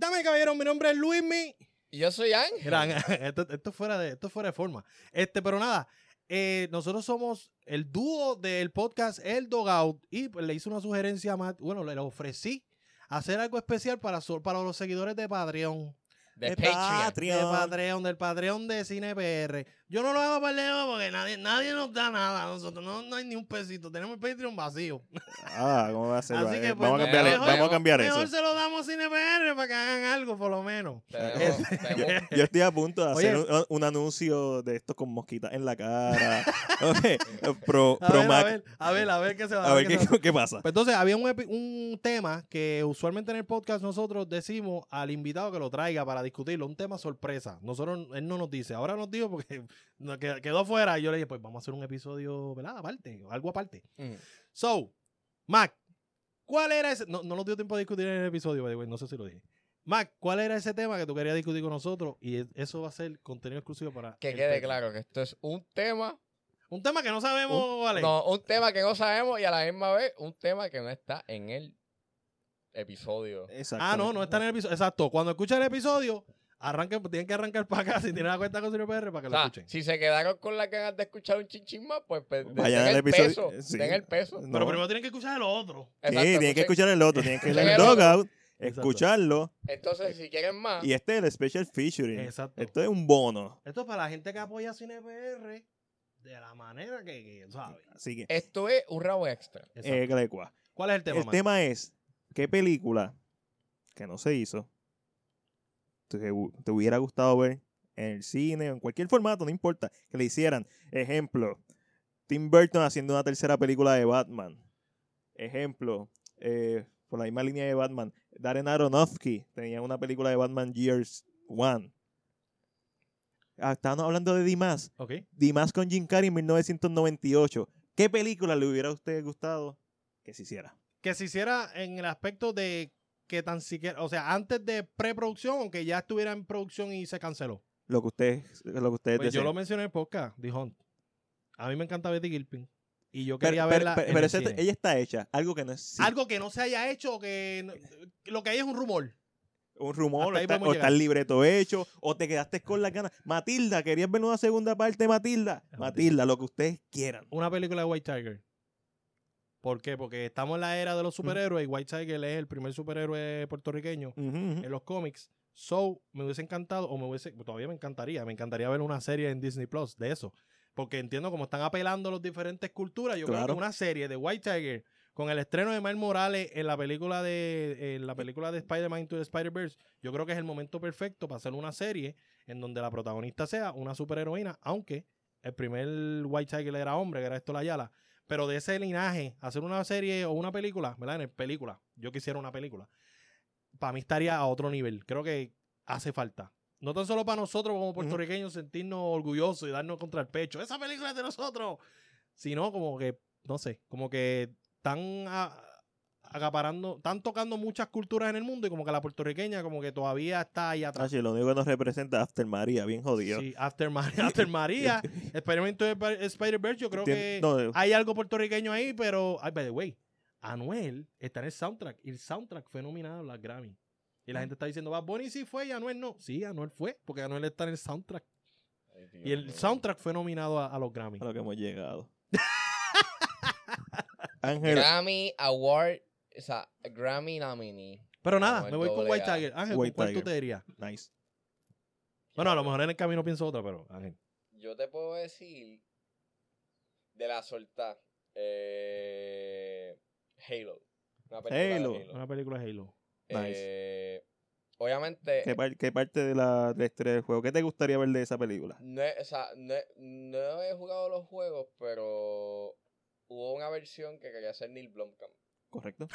Dame, caballero, mi nombre es Luismi. Y yo soy Ángel. Esto fuera de forma. Pero nada, nosotros somos el dúo del podcast El Dogout y pues, le hice una sugerencia más. Bueno, le ofrecí hacer algo especial para los seguidores de Patreon. De Patreon. Del Patreon de CinePR. Yo no lo hago para Leo porque nadie nos da nada. Nosotros no hay ni un pesito. Tenemos el Patreon vacío. ¿Cómo va a ser? Así que, pues, vamos a cambiar eso. Mejor se lo damos a CinePR para que hagan algo, por lo menos. Yo estoy a punto de hacer un anuncio de esto con mosquitas en la cara. A ver qué se va a hacer. A ver qué pasa. Pues entonces, había un tema que usualmente en el podcast nosotros decimos al invitado que lo traiga para discutirlo. Un tema sorpresa. Él no nos dice. Ahora nos dijo porque quedó fuera y yo le dije, pues vamos a hacer un episodio, ¿verdad? Aparte, algo aparte. Mm. So, Mac, ¿cuál era ese? No nos dio tiempo de discutir en el episodio, pero no sé si lo dije. Mac, ¿cuál era ese tema que tú querías discutir con nosotros? Y eso va a ser contenido exclusivo para... Que quede claro que esto es un tema... Un tema que no sabemos, ¿vale? No, un tema que no sabemos y a la misma vez un tema que no está en el episodio. Exacto. No está en el episodio. Exacto. Cuando escuchas el episodio... tienen que arrancar para acá si tienen la cuenta con CinePR para que lo escuchen. Si se quedaron con las ganas de escuchar un chinchín más, pues den el peso. No. Pero primero tienen que escuchar el otro. Exacto, tienen que escuchar el otro. Tienen que ir al Dogout, escucharlo. Entonces, si quieren más. Y este es el special featuring. Exacto. Esto es un bono. Esto es para la gente que apoya CinePR de la manera que sabe. Así que, esto es un rabo extra. ¿Cuál es el tema? El tema es, ¿qué película que no se hizo que te hubiera gustado ver en el cine o en cualquier formato, no importa, que le hicieran? Ejemplo, Tim Burton haciendo una tercera película de Batman. Ejemplo, por la misma línea de Batman, Darren Aronofsky tenía una película de Batman Years One. Estábamos hablando de Dimas. Okay. Dimas con Jim Carrey en 1998. ¿Qué película le hubiera a usted gustado que se hiciera? Que se hiciera en el aspecto de que tan siquiera, o sea, antes de preproducción, aunque ya estuviera en producción y se canceló. Lo que ustedes pues deseen. Yo lo mencioné en el podcast, The Hunt. A mí me encanta Betty Gilpin. Y yo quería verla. Pero ella está hecha. Algo que no es. Sí. Algo que no se haya hecho o que. Lo que hay es un rumor. O está el libreto hecho, o te quedaste con las ganas. Matilda, ¿querías ver una segunda parte de Matilda? Matilda, lo que ustedes quieran. Una película de White Tiger. ¿Por qué? Porque estamos en la era de los superhéroes y White Tiger es el primer superhéroe puertorriqueño en los cómics. So, me hubiese encantado, todavía me encantaría ver una serie en Disney Plus de eso. Porque entiendo cómo están apelando las diferentes culturas. Yo creo que una serie de White Tiger con el estreno de Miles Morales en la película de Spider-Man Into the Spider-Verse, yo creo que es el momento perfecto para hacer una serie en donde la protagonista sea una superheroína, aunque el primer White Tiger era hombre, que era Héctor Ayala. Pero de ese linaje, hacer una serie o una película, ¿verdad? Yo quisiera una película. Para mí estaría a otro nivel. Creo que hace falta. No tan solo para nosotros como puertorriqueños sentirnos orgullosos y darnos contra el pecho. ¡Esa película es de nosotros! Sino como que, no sé, como que están acaparando, están tocando muchas culturas en el mundo y como que la puertorriqueña como que todavía está ahí atrás. Lo único que nos representa es After María, bien jodido. Sí, After María, Experimento de Spider-Verse, yo creo que hay algo puertorriqueño ahí, pero, by the way, Anuel está en el soundtrack y el soundtrack fue nominado a las Grammy. Y la gente está diciendo, va, Bonnie sí fue y Anuel no. Sí, Anuel fue, porque Anuel está en el soundtrack. Ay, Dios, y el soundtrack fue nominado a los Grammy. A lo que hemos llegado. Ángel. Grammy Award. O sea, Grammy nominee. Pero nada, me voy con White Tiger. Ángel, ¿cuál tú te dirías? Nice. Bueno, a lo mejor en el camino pienso otra, pero Ángel. Yo te puedo decir de la solta. Halo. Una película de Halo. Nice. Obviamente. ¿Qué parte de la estrella del juego? ¿Qué te gustaría ver de esa película? No he jugado los juegos, pero hubo una versión que quería hacer Neil Blomkamp. Correcto.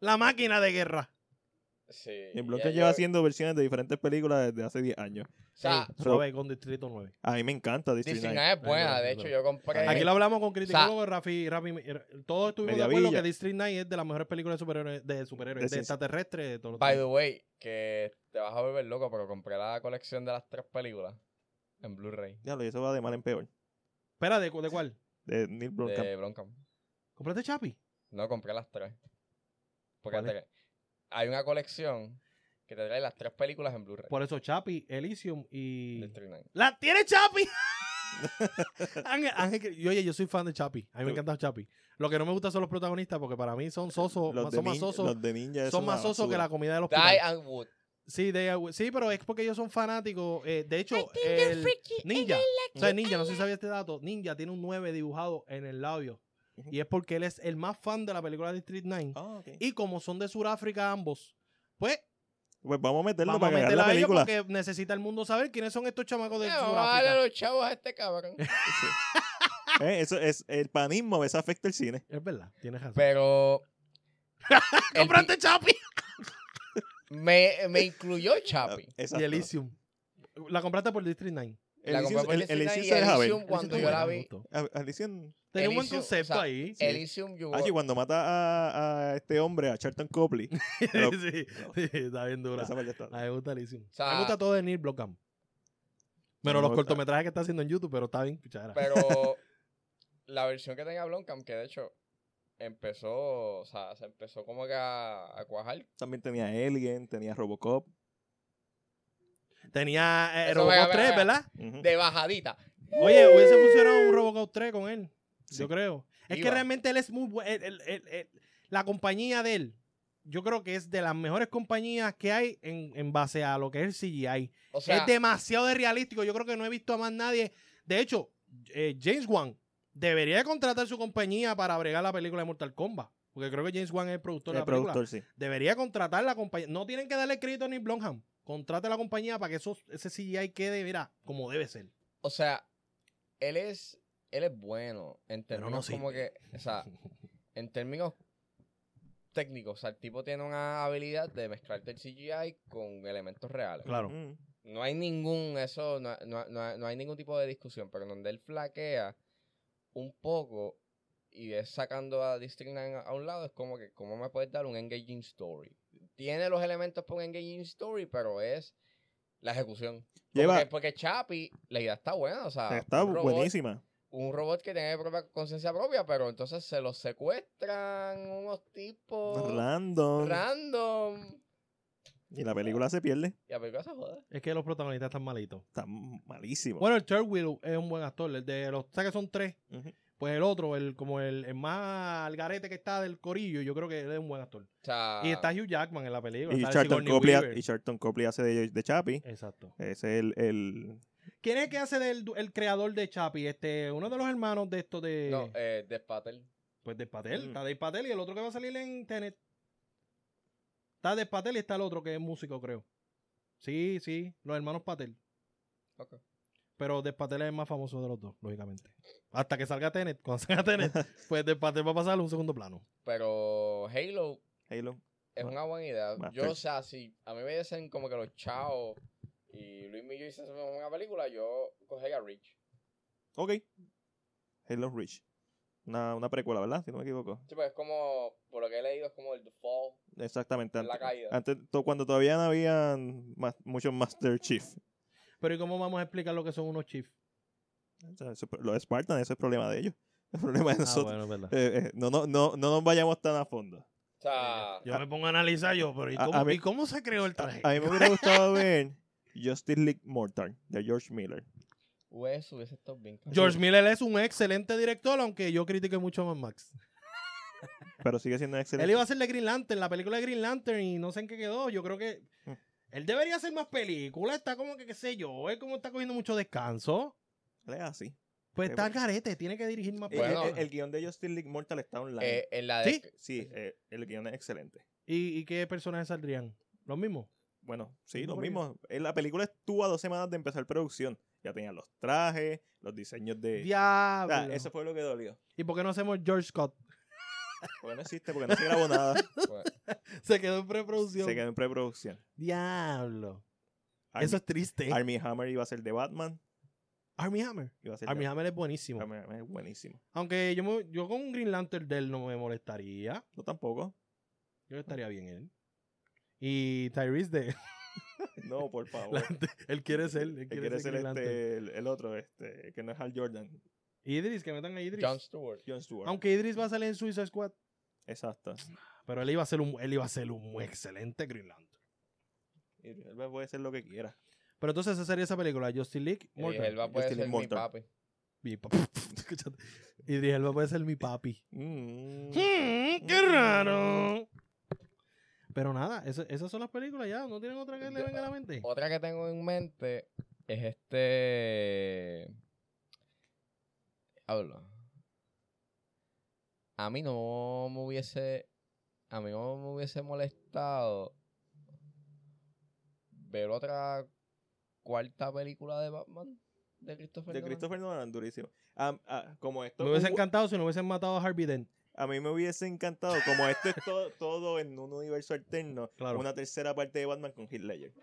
La máquina de guerra. Sí. El bloque lleva haciendo versiones de diferentes películas desde hace 10 años. O sea, con Distrito 9. A mí me encanta Distrito 9. 9 es buena, de hecho yo compré. Aquí lo hablamos con criticólogo Rafi todos estuvimos de acuerdo que Distrito 9 es de las mejores películas de superhéroes de extraterrestres. De todos By the way, que te vas a volver loco, pero compré la colección de las 3 películas en Blu-ray. Ya lo, eso va de mal en peor. Espera, ¿de cuál? De Neil Blomkamp. ¿Compraste Chappie? No, compré las 3. Porque hay una colección. Que te trae las tres películas en Blu-ray. Por eso Chappie, Elysium y... Distrito 9. ¡La tiene Chappie! Ángel, oye, yo soy fan de Chappie. A mí me encanta Chappie. Lo que no me gusta son los protagonistas, porque para mí son sosos. Son más sosos. Los de Ninja son más sosos que la comida de los pies. Die and Wood. Sí, sí, pero es porque ellos son fanáticos. De hecho, el Ninja, o sea, Ninja, no sé si sabía este dato. Ninja tiene un 9 dibujado en el labio. Uh-huh. Y es porque él es el más fan de la película de District 9. Oh, okay. Y como son de Sudáfrica ambos, pues vamos a meterlo para meter la película. A porque necesita el mundo saber quiénes son estos chamacos de Sudáfrica. Vamos a darle los chavos a este cabrón. Eso es el panismo, eso afecta el cine. Es verdad, tienes razón. Pero... ¡Cómprate Chappie! Me incluyó Chappie. Y Elysium. La compraste por District 9. La compré por District 9 y Elysium cuando yo la vi. Elysium... Tenía un buen concepto, o sea, ahí. Sí. Elysium, allí cuando mata a este hombre, a Sharlto Copley. Sí, está bien dura. A mí me gusta Elysium. O sea, me gusta todo de Neil Blomkamp. Menos los cortometrajes que está haciendo en YouTube, pero está bien. Cuchara. Pero la versión que tenía Blomkamp, que de hecho empezó, o sea, se empezó como que a cuajar. También tenía Alien, tenía Robocop. Tenía Robocop 3, ¿verdad? Uh-huh. De bajadita. Oye, hubiese funcionado un Robocop 3 con él. Sí. Yo creo. Es que realmente él es muy bueno. La compañía de él, yo creo que es de las mejores compañías que hay en base a lo que es el CGI. O sea, es demasiado de realístico. Yo creo que no he visto a más nadie. De hecho, James Wan debería contratar su compañía para bregar la película de Mortal Kombat. Porque creo que James Wan es el productor de la película. Sí. Debería contratar la compañía. No tienen que darle crédito a Neil Blomkamp. Contrate la compañía para que ese CGI quede, mira, como debe ser. O sea, él es bueno en términos como que, o sea, en términos técnicos, o sea, el tipo tiene una habilidad de mezclarte el CGI con elementos reales. Claro. No hay ningún, eso, no hay ningún tipo de discusión, pero donde él flaquea un poco y es sacando a District 9 a un lado, es como que, ¿cómo me puedes dar un engaging story? Tiene los elementos para un engaging story, pero es la ejecución. Porque Chappie, la idea está buena, o sea. Está buenísima. Un robot que tiene conciencia propia, pero entonces se los secuestran unos tipos... Random. Y la película se pierde. Y la película se joda. Es que los protagonistas están malitos. Están malísimos. Bueno, el Third Wheel es un buen actor. El de los... ¿Sabes que son tres? Uh-huh. Pues el otro, el más al garete que está del corillo, yo creo que él es un buen actor. O sea, y está Hugh Jackman en la película. Y Sharlto Copley hace de Chappie. Exacto. Ese es el... ¿Quién es el que hace del creador de Chappie? Uno de los hermanos de esto de... No, Dev Patel. Pues Dev Patel. Está Dev Patel y el otro que va a salir en Tenet. Está Dev Patel y está el otro que es músico, creo. Sí, los hermanos Patel. Ok. Pero Dev Patel es el más famoso de los dos, lógicamente. Hasta que salga Tenet. Cuando salga Tenet, pues Dev Patel va a pasar a un segundo plano. Pero Halo. Es una buena idea. Yo, o sea, si a mí me dicen como que los chavos... Y Luis Millo hizo una película, yo cogería Rich. Ok. Halo Reach. Una precuela, ¿verdad? Si no me equivoco. Sí, pues es como, por lo que he leído, es como el The Fall. Exactamente. La caída. Antes, cuando todavía no habían muchos Master Chief. Pero ¿y cómo vamos a explicar lo que son unos Chief? Los Spartans, eso es problema de ellos. El problema de nosotros. Bueno, verdad. No nos vayamos tan a fondo. O sea, yo me pongo a analizar pero ¿y cómo se creó el traje? A mí me hubiera gustado ver... Justice League Mortal, de George Miller. George Miller es un excelente director, aunque yo critiqué mucho a Mad Max. Pero sigue siendo excelente. Él iba a ser de Green Lantern, la película de Green Lantern, y no sé en qué quedó. Yo creo que él debería hacer más películas. Está como que, qué sé yo, él como está cogiendo mucho descanso. Es así. Pues está al garete, tiene que dirigir más películas. El guión de Justice League Mortal está online. El guión es excelente. ¿Y qué personajes saldrían? ¿Los mismos? Bueno, sí, lo mismo. La película estuvo a 2 semanas de empezar producción. Ya tenían los trajes, los diseños de... ¡Diablo! O sea, eso fue lo que dolió. ¿Y por qué no hacemos George Scott? Porque no existe, porque no se grabó nada. Se quedó en preproducción. ¡Diablo! Eso es triste. Armie Hammer iba a ser de Batman. Armie Hammer es buenísimo. Aunque yo con un Green Lantern de él no me molestaría. No, tampoco. Yo estaría bien él. Y Tyrese de... No, por favor. Él quiere ser... el otro, que no es Hal Jordan. Idris, que metan a Idris. Jon Stewart. Aunque Idris va a salir en Suicide Squad. Exacto. Pero él iba a ser un excelente Green Lantern. Idris Elba puede ser lo que quiera. Pero entonces esa sería esa película, Justice League Mortal. Idris Elba puede ser mi papi. Idris Elba puede ser mi papi. ¡Qué raro! Pero nada, esas son las películas ya. ¿No tienen otra que le venga a la mente? Otra que tengo en mente es A mí no me hubiese molestado ver otra cuarta película de Batman de Christopher Nolan, durísimo. Como esto, me hubiese encantado si no hubiesen matado a Harvey Dent. A mí me hubiese encantado, como esto es todo en un universo alterno, claro, una tercera parte de Batman con Heath Ledger.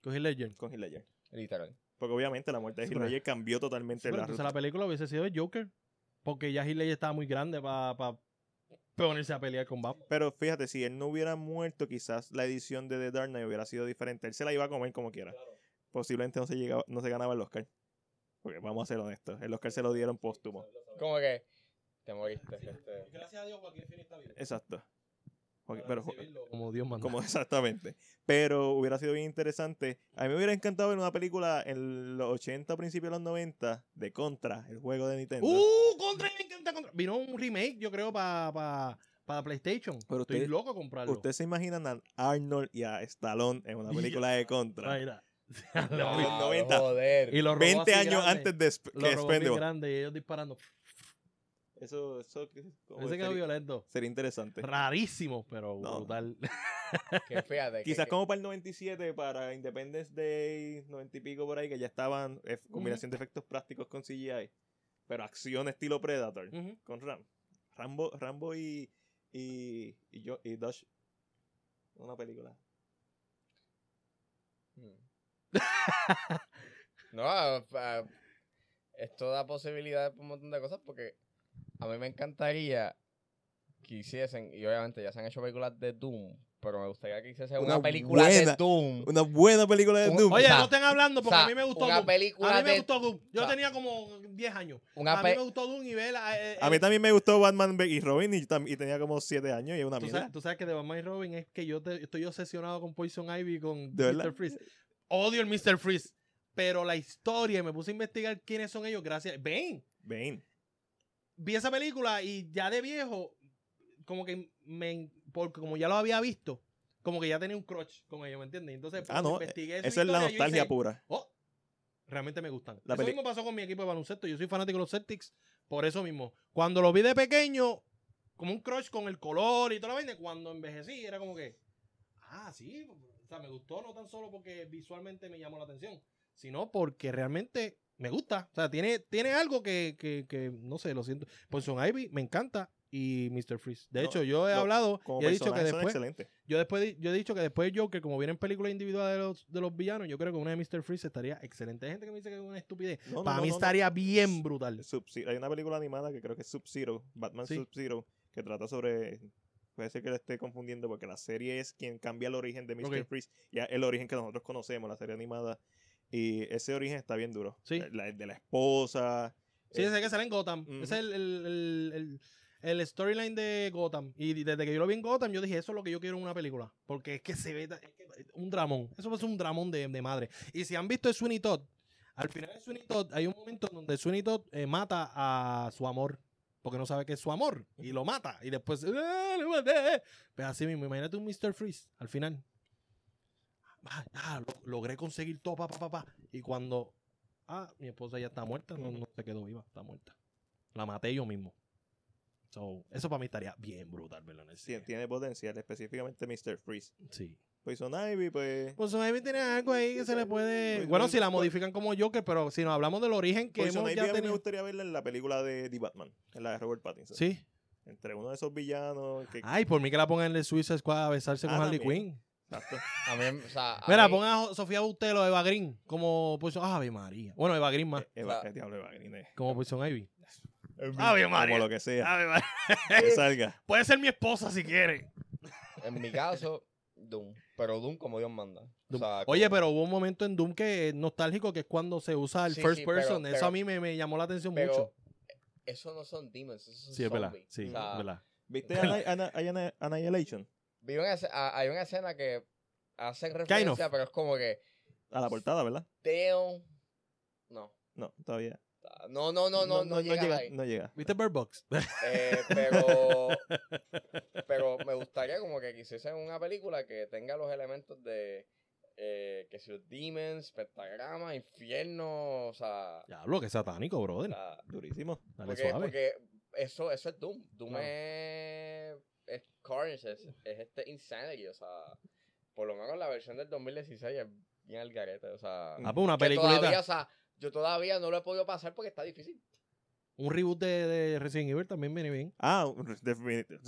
Con Heath Ledger. Literal. Porque obviamente la muerte de Heath Ledger cambió totalmente la ruta. La película hubiese sido el Joker, porque ya Heath Ledger estaba muy grande para ponerse a pelear con Batman. Pero fíjate, si él no hubiera muerto, quizás la edición de The Dark Knight hubiera sido diferente. Él se la iba a comer como quiera. Claro. Posiblemente no se ganaba el Oscar. Porque vamos a ser honestos, el Oscar se lo dieron póstumo. ¿Cómo que? Te moriste. Gracias a Dios, cualquier fin está bien. Exacto. Okay, pero, como Dios manda. Exactamente. Pero hubiera sido bien interesante. A mí me hubiera encantado ver una película en los 80, principios de los 90, de Contra, el juego de Nintendo. ¡Contra! Me encanta Contra. Vino un remake, yo creo, para PlayStation. Pero estoy loco a comprarlo. ¿Ustedes se imaginan a Arnold y a Stallone en una película de Contra? Ahí está. Los 90. Joder. Y los 20 años grande, antes de Spendable. Grande y ellos disparando. Eso ese quedó violento. Sería interesante. Rarísimo, pero brutal. Qué fea de quizás que, como para el 97, para Independence Day, 90 y pico por ahí, que ya estaban combinación de efectos prácticos con CGI, pero acción estilo Predator, con Rambo y Dodge. Una película. Esto da posibilidades por un montón de cosas, porque a mí me encantaría que hiciesen, y obviamente ya se han hecho películas de Doom, pero me gustaría que hiciesen una película de Doom. Una buena película de Doom. Oye, no estén hablando porque a mí me gustó Doom. A mí me gustó Doom. Yo tenía como 10 años. A mí me gustó Doom y vela. A mí también me gustó Batman y Robin y tenía como 7 años y es una mierda. Tú sabes que de Batman y Robin es que estoy obsesionado con Poison Ivy y con Mr. Freeze. Odio el Mr. Freeze. Pero la historia, me puse a investigar quiénes son ellos gracias. Bane. Vi esa película y ya de viejo, como que como ya lo había visto, como que ya tenía un crush con ellos, ¿me entiendes? Entonces, investigué eso. Esa es la nostalgia pura. Realmente me gustan. Eso mismo pasó con mi equipo de baloncesto. Yo soy fanático de los Celtics por eso mismo. Cuando lo vi de pequeño, como un crush con el color y toda la vaina, cuando envejecí, era como que, sí, o sea, me gustó no tan solo porque visualmente me llamó la atención, sino porque realmente me gusta. O sea, tiene algo que no sé, lo siento. Poison Ivy me encanta y Mr. Freeze. De hecho, yo he hablado y he dicho que después de Joker, como vienen películas individuales de los villanos, yo creo que una de Mr. Freeze estaría excelente. Hay gente que me dice que es una estupidez. Para mí estaría bien brutal. Hay una película animada que creo que es Sub-Zero, Batman Sub-Zero, que trata sobre... Puede ser que lo esté confundiendo porque la serie es quien cambia el origen de Mr. Freeze. Ya el origen que nosotros conocemos, la serie animada. Y ese origen está bien duro. Sí. El de la esposa. Sí, ese que sale en Gotham. Ese es el storyline de Gotham. Y desde que yo lo vi en Gotham, yo dije, eso es lo que yo quiero en una película. Porque es que se ve un dramón. Eso es un dramón de madre. Y si han visto Sweeney Todd, al final de Sweeney Todd hay un momento donde Sweeney Todd mata a su amor. Porque no sabe que es su amor. Y lo mata. Y después... Pues así mismo. Imagínate un Mr. Freeze al final. Logré conseguir todo, y cuando mi esposa ya está muerta, no se quedó viva, está muerta, la maté yo mismo. Eso para mí estaría bien brutal, ¿verdad? Sí, tiene potencial, específicamente Mr. Freeze. Sí. Poison Ivy, pues... Poison Ivy tiene algo ahí que se le puede... Bueno, si la modifican como Joker, pero si nos hablamos del origen que hemos ya tenido... Me gustaría verla en la película de The Batman, en la de Robert Pattinson. Sí. Entre uno de esos villanos que... Ay, por mí que la pongan en el Suicide Squad a besarse con Harley Quinn. Exacto. Mira, ponga a Sofía Bustelo de Eva Green como Poison Ave María. Bueno, Eva Green más. Eva Green es. Como Poison Ivy. Ave María. Como lo que sea. Ave María. Que salga. Puede ser mi esposa si quiere. En mi caso, Doom. Pero Doom como Dios manda. O sea, oye, pero hubo un momento en Doom que es nostálgico, que es cuando se usa el first person. Pero, eso a mí me llamó la atención mucho. Eso no son demons, eso son zombies. Sí, es verdad. ¿Viste Annihilation? Hay una escena que hacen referencia, pero es como que... A la portada, ¿verdad? Damn. No. No, todavía. No llega. ¿Viste Bird Box? Pero me gustaría como que quisiesen una película que tenga los elementos de... que si los demons, pentagrama, infierno, o sea... Ya hablo que es satánico, brother. O sea, durísimo. Dale porque, suave. Porque eso es Doom. Doom no. Es Carnage, es este Insanity, o sea... Por lo menos la versión del 2016 es bien al garete, o sea... Ah, pues una peliculita. Todavía, o sea, yo todavía no lo he podido pasar porque está difícil. Un reboot de Resident Evil también viene bien. Ah, definitivamente.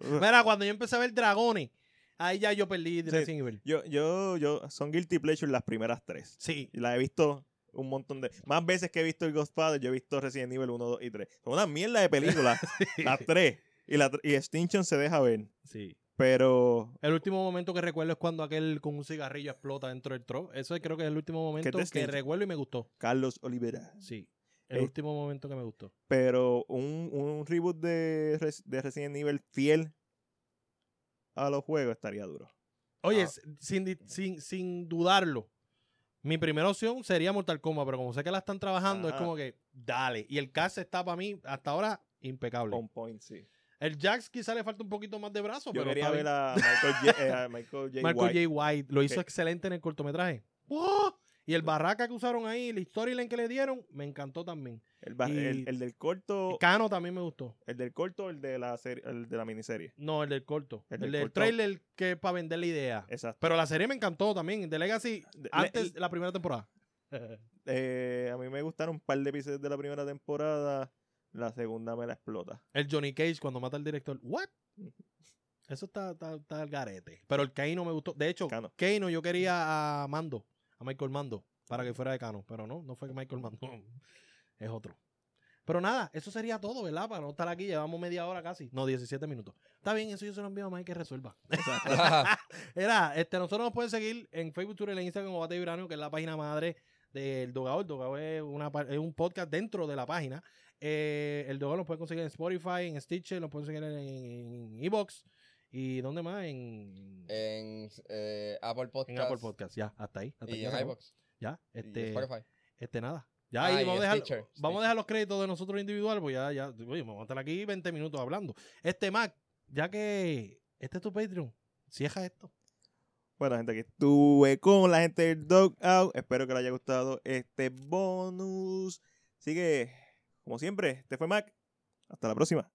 Mira, cuando yo empecé a ver Dragones, ahí ya yo perdí Resident Evil. Yo son Guilty Pleasure las primeras tres. Sí. Las he visto un montón de... Más veces que he visto el Ghostfather, yo he visto Resident Evil 1, 2 y 3. Son una mierda de películas. Las tres. Y Extinction se deja ver. Sí. Pero... El último momento que recuerdo es cuando aquel con un cigarrillo explota dentro del tro. Eso creo que es el último momento que recuerdo y me gustó. Carlos Olivera. Sí. El último momento que me gustó. Pero un reboot de Resident Evil fiel a los juegos estaría duro. Oye, sin dudarlo, mi primera opción sería Mortal Kombat, pero como sé que la están trabajando, es como que dale. Y el cast está para mí, hasta ahora, impecable. On point, sí. El Jax quizá le falta un poquito más de brazo, pero quería ver a Michael J. White. Lo hizo excelente en el cortometraje. ¡Oh! Y el barraca que usaron ahí, la storyline que le dieron, me encantó también. El del corto... El Cano también me gustó. ¿El del corto o el de la miniserie? No, el del corto. El del trailer que para vender la idea. Exacto. Pero la serie me encantó también. The Legacy, antes de la primera temporada. A mí me gustaron un par de episodios de la primera temporada. La segunda me la explota. El Johnny Cage cuando mata al director. ¿What? Eso está al garete. Pero el Kano me gustó. De hecho, Kano yo quería a Mando. A Michael Mando. Para que fuera de Kano. Pero no fue Michael Mando. Es otro. Pero nada, eso sería todo, ¿verdad? Para no estar aquí. Llevamos media hora casi. No, 17 minutos. Está bien, eso yo se lo envío a Mike que resuelva. Era, nosotros nos pueden seguir en Facebook, Twitter, en Instagram como Bate Vibrano, que es la página madre del Dogout. El Dogout es un podcast dentro de la página. El Dogout lo pueden conseguir en Spotify, en Stitcher, lo pueden conseguir en iVoox. ¿Y dónde más? En Apple Podcast. En Apple Podcast, ya, hasta ahí. Hasta y en iVoox. Ya, y Spotify. Nada. Ya, ahí vamos a dejar los créditos de nosotros individuales, pues ya, oye, vamos a estar aquí 20 minutos hablando. Mac, ya que este es tu Patreon, cierra esto. Bueno, gente, aquí estuve con la gente del Dogout. Espero que les haya gustado este bonus. Así que, como siempre, este fue Mac. Hasta la próxima.